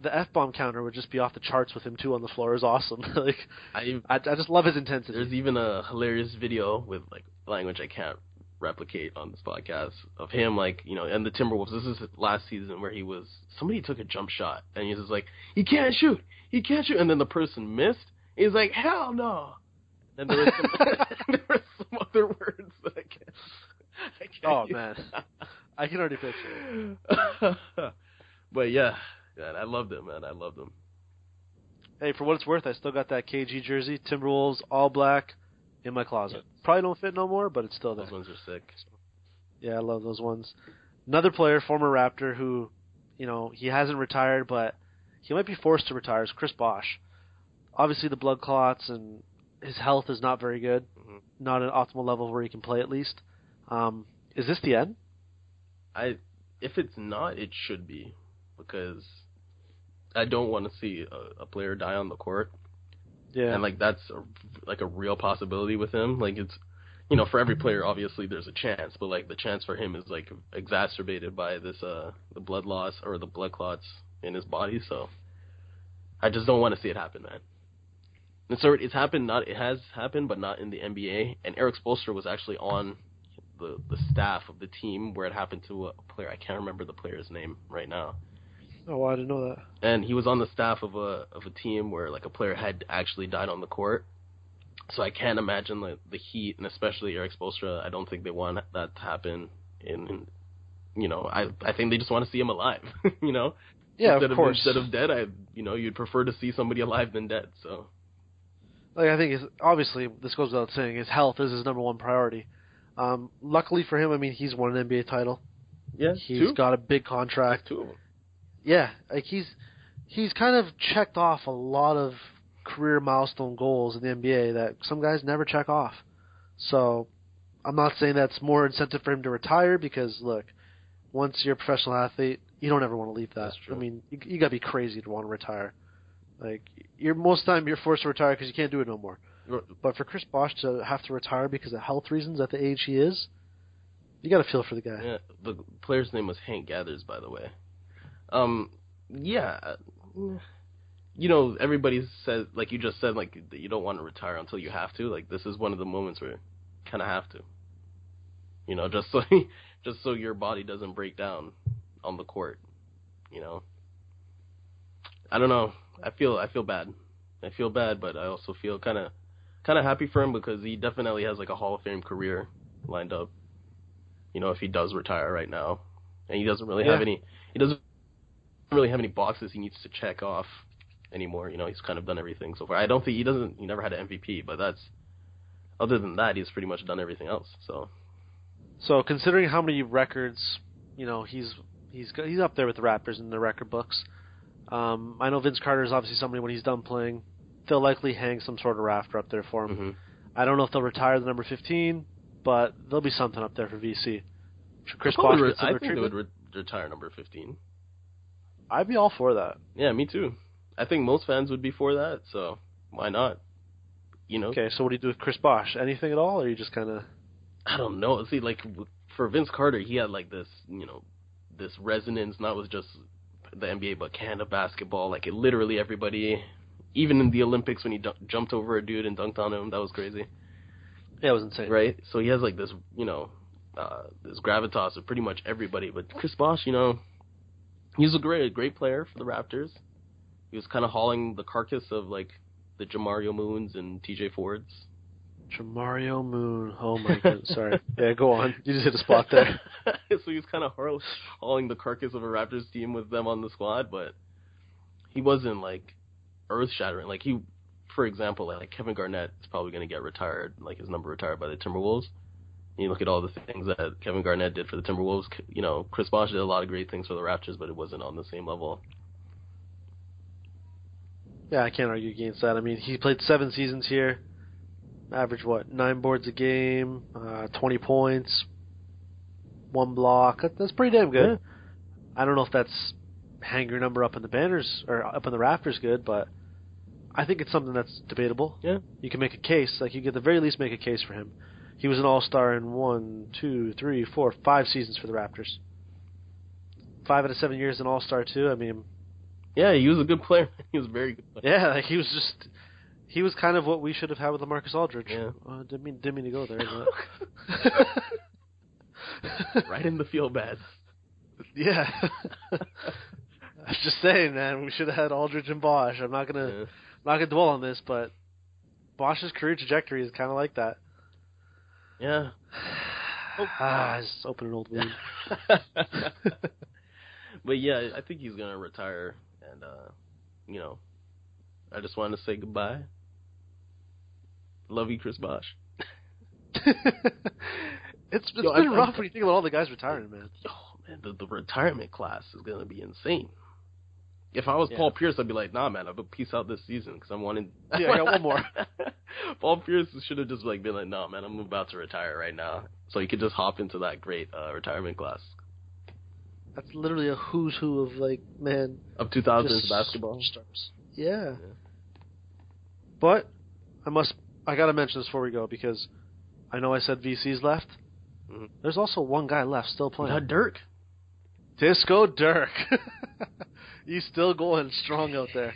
The F-bomb counter would just be off the charts with him, too, on the floor. It was awesome. like, I, I I just love his intensity. There's even a hilarious video with, like, language I can't replicate on this podcast of him, like, you know, and the Timberwolves. This is last season where he was, somebody took a jump shot, and he's just like, he can't shoot, he can't shoot, and then the person missed. He's like, hell no. And there were some, some other words that I can't. I can't oh, use. Man. I can already picture it. But, yeah, man, I loved him, man. I loved him. hey, for what it's worth, I still got that K G jersey, Timberwolves, all black, in my closet. Yes. Probably don't fit no more, but it's still there. Those ones are sick. Yeah, I love those ones. Another player, former Raptor, who, you know, he hasn't retired, but he might be forced to retire, is Chris Bosh. Obviously, the blood clots and his health is not very good, mm-hmm. not an optimal level where he can play at least. Um, is this the end? I, if it's not, it should be, because I don't want to see a, a player die on the court. Yeah. And, like, that's, a, like, a real possibility with him. Like, it's, you know, for every player, obviously, there's a chance. But, like, the chance for him is, like, exacerbated by this, uh, the blood loss or the blood clots in his body. So I just don't want to see it happen, man. And so it's happened, not, it has happened, but not in the N B A. And Eric Spoelstra was actually on the, the staff of the team where it happened to a player. I can't remember the player's name right now. Oh, I didn't know that. And he was on the staff of a of a team where, like, a player had actually died on the court. So I can't imagine, like, the heat, and especially Eric Spoelstra, I don't think they want that to happen. And, you know, I I think they just want to see him alive, you know? Yeah, instead of course. Of, instead of dead, I you know, you'd prefer to see somebody alive than dead, so. Like, I think, it's, obviously, this goes without saying, his health is his number one priority. Um, luckily for him, I mean, he's won an N B A title. Yeah, He's two? got a big contract. Two of them. Yeah, like he's he's kind of checked off a lot of career milestone goals in the N B A that some guys never check off. So I'm not saying that's more incentive for him to retire because, look, once you're a professional athlete, you don't ever want to leave that. That's true. I mean, you, you got to be crazy to want to retire. Like, you're most of the time you're forced to retire because you can't do it no more. But for Chris Bosh to have to retire because of health reasons at the age he is, you got to feel for the guy. Yeah, the player's name was Hank Gathers, by the way. Um, yeah, you know, everybody says, like you just said, like, you don't want to retire until you have to. Like, this is one of the moments where you kind of have to, you know, just so, just so your body doesn't break down on the court, you know. I don't know. I feel, I feel bad. I feel bad, but I also feel kind of, kind of happy for him because he definitely has, like, a Hall of Fame career lined up, you know, if he does retire right now. And he doesn't really yeah. have any, he doesn't really have any boxes he needs to check off anymore. You know, he's kind of done everything so far. I don't think he doesn't he never had an M V P, but that's other than that he's pretty much done everything else. So so considering how many records, you know, he's he's he's up there with the Raptors in the record books. Um, I know Vince Carter is obviously somebody when he's done playing, they'll likely hang some sort of rafter up there for him. Mm-hmm. I don't know if they'll retire the number fifteen, but there'll be something up there for V C. Chris Bosh re- I think treatment. They would re- retire number fifteen. I'd be all for that. Yeah, me too. I think most fans would be for that, so why not? You know. Okay, so what do you do with Chris Bosh? Anything at all, or you just kind of? I don't know. See, like for Vince Carter, he had like this, you know, this resonance not with just the N B A, but Canada basketball. Like it literally everybody, even in the Olympics when he d- jumped over a dude and dunked on him, that was crazy. Yeah, it was insane. Right. So he has like this, you know, uh, this gravitas of pretty much everybody. But Chris Bosh, you know. He was a great, a great player for the Raptors. He was kind of hauling the carcass of, like, the Jamario Moons and T J Fords. Jamario Moon. Oh, my goodness. Sorry. Yeah, go on. You just hit a spot there. So he was kind of hauling the carcass of a Raptors team with them on the squad, but he wasn't, like, earth-shattering. Like, he, for example, like, Kevin Garnett is probably going to get retired, like, his number retired by the Timberwolves. You look at all the things that Kevin Garnett did for the Timberwolves. You know, Chris Bosh did a lot of great things for the Raptors, but it wasn't on the same level. Yeah, I can't argue against that. I mean, he played seven seasons here. Averaged, what, nine boards a game, uh, twenty points, one block. That's pretty damn good. Yeah. I don't know if that's hang your number up in the banners or up in the rafters good, but I think it's something that's debatable. Yeah. You can make a case. Like, you can at the very least make a case for him. He was an all-star in one, two, three, four, five seasons for the Raptors. Five out of seven years an all-star, too. I mean... Yeah, he was a good player. He was a very good player. Yeah, like he was just... He was kind of what we should have had with LaMarcus Aldridge. Yeah. Uh, didn't, mean, didn't mean to go there. But... right in the field bad. Yeah. I was just saying, man, we should have had Aldridge and Bosh. I'm not going yeah. not gonna to dwell on this, but Bosh's career trajectory is kind of like that. Yeah. Oh. Ah, just open an old wound. But yeah, I think he's gonna retire, and uh, you know, I just wanted to say goodbye. Love you, Chris Bosh. It's it's Yo, been I, rough I, when you think about all the guys retiring, man. Oh man, the, the retirement class is gonna be insane. If I was yeah. Paul Pierce, I'd be like, nah, man, I'll peace out this season because I'm wanting. Yeah, I got one more. Paul Pierce should have just like been like, nah, man, I'm about to retire right now, so he could just hop into that great uh, retirement class. That's literally a who's who of like man of two thousands basketball. Stars. Yeah. yeah, but I must. I gotta mention this before we go because I know I said V C's left. Mm-hmm. There's also one guy left still playing. Not Dirk. Disco Dirk. He's still going strong out there.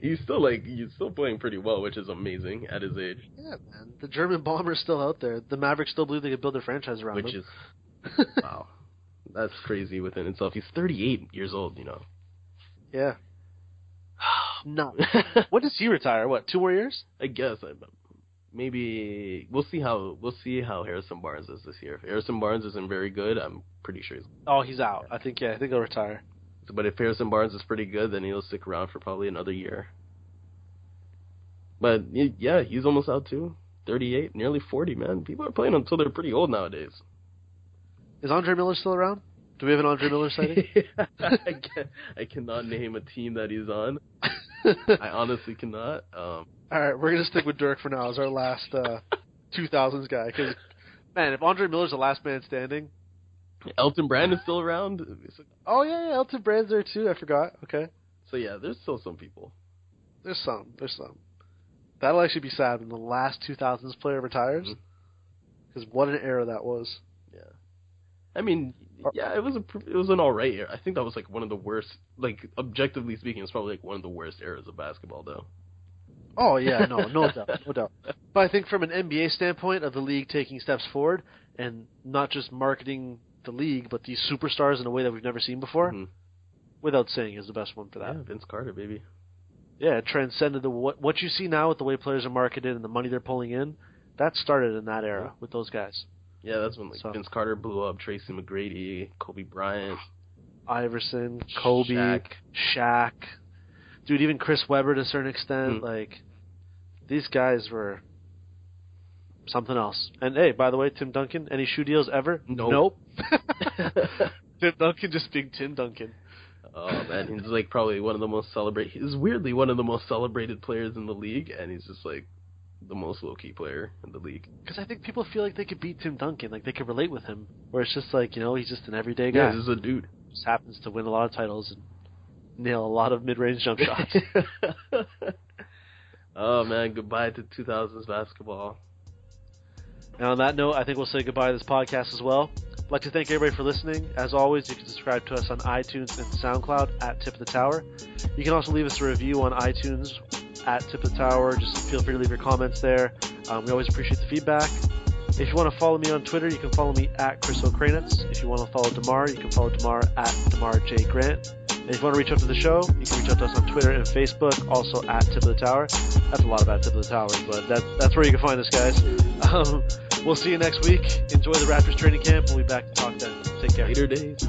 he's still like he's still playing pretty well, which is amazing at his age. Yeah, man. The German bomber's still out there. The Mavericks still believe they could build their franchise around which him. Which is wow, that's crazy within itself. He's thirty-eight years old, you know. Yeah. No. When does he retire? What, two more years? I guess. I, maybe we'll see how we'll see how Harrison Barnes is this year. If Harrison Barnes isn't very good, I'm pretty sure he's. Oh, he's out. I think yeah. I think he'll retire. But if Harrison Barnes is pretty good, then he'll stick around for probably another year. But, yeah, he's almost out, too. thirty-eight, nearly forty, man. People are playing until they're pretty old nowadays. Is Andre Miller still around? Do we have an Andre Miller sighting? I, can, I cannot name a team that he's on. I honestly cannot. Um, All right, we're going to stick with Dirk for now as our last uh, two thousands guy. Because, man, if Andre Miller's the last man standing... Elton Brand is still around. Oh, yeah, yeah, Elton Brand's there, too. I forgot. Okay. So, yeah, there's still some people. There's some. There's some. That'll actually be sad when the last two thousands player retires. Because mm-hmm. what an era that was. Yeah. I mean, yeah, it was a, it was an all right era. I think that was, like, one of the worst, like, objectively speaking, it's probably, like, one of the worst eras of basketball, though. Oh, yeah, no, no doubt, no doubt. But I think from an N B A standpoint of the league taking steps forward and not just marketing – the league, but these superstars in a way that we've never seen before, mm-hmm. without saying, is the best one for that. Yeah, Vince Carter, baby. Yeah, it transcended the what what you see now with the way players are marketed and the money they're pulling in. That started in that era yeah. with those guys. Yeah, that's when like so. Vince Carter blew up. Tracy McGrady, Kobe Bryant, Iverson, Kobe, Shaq. Shaq, dude, even Chris Webber to a certain extent. Mm-hmm. Like these guys were something else. And hey, by the way, Tim Duncan, any shoe deals ever? Nope. nope. Tim Duncan just being Tim Duncan. Oh man, he's like probably one of the most celebrated. He's weirdly one of the most celebrated players in the league, and he's just like the most low key player in the league. Because I think people feel like they could beat Tim Duncan, like they could relate with him, where it's just like you know he's just an everyday guy. Yeah, he's just a dude. Just happens to win a lot of titles and nail a lot of mid range jump shots. Oh man, goodbye to two thousands basketball. And on that note, I think we'll say goodbye to this podcast as well. I'd like to thank everybody for listening. As always, you can subscribe to us on iTunes and SoundCloud at Tip of the Tower. You can also leave us a review on iTunes at Tip of the Tower. Just feel free to leave your comments there. Um, we always appreciate the feedback. If you want to follow me on Twitter, you can follow me at Chris O'Kranitz. If you want to follow DeMarre, you can follow DeMarre at DeMarre J. Grant. And if you want to reach out to the show, you can reach out to us on Twitter and Facebook, also at Tip of the Tower. That's a lot about Tip of the Tower, but that, that's where you can find us, guys. Um, we'll see you next week. Enjoy the Raptors training camp. We'll be back to talk then. Take care. Later days.